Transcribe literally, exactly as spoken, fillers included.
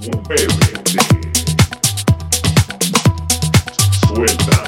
Muévete, suelta.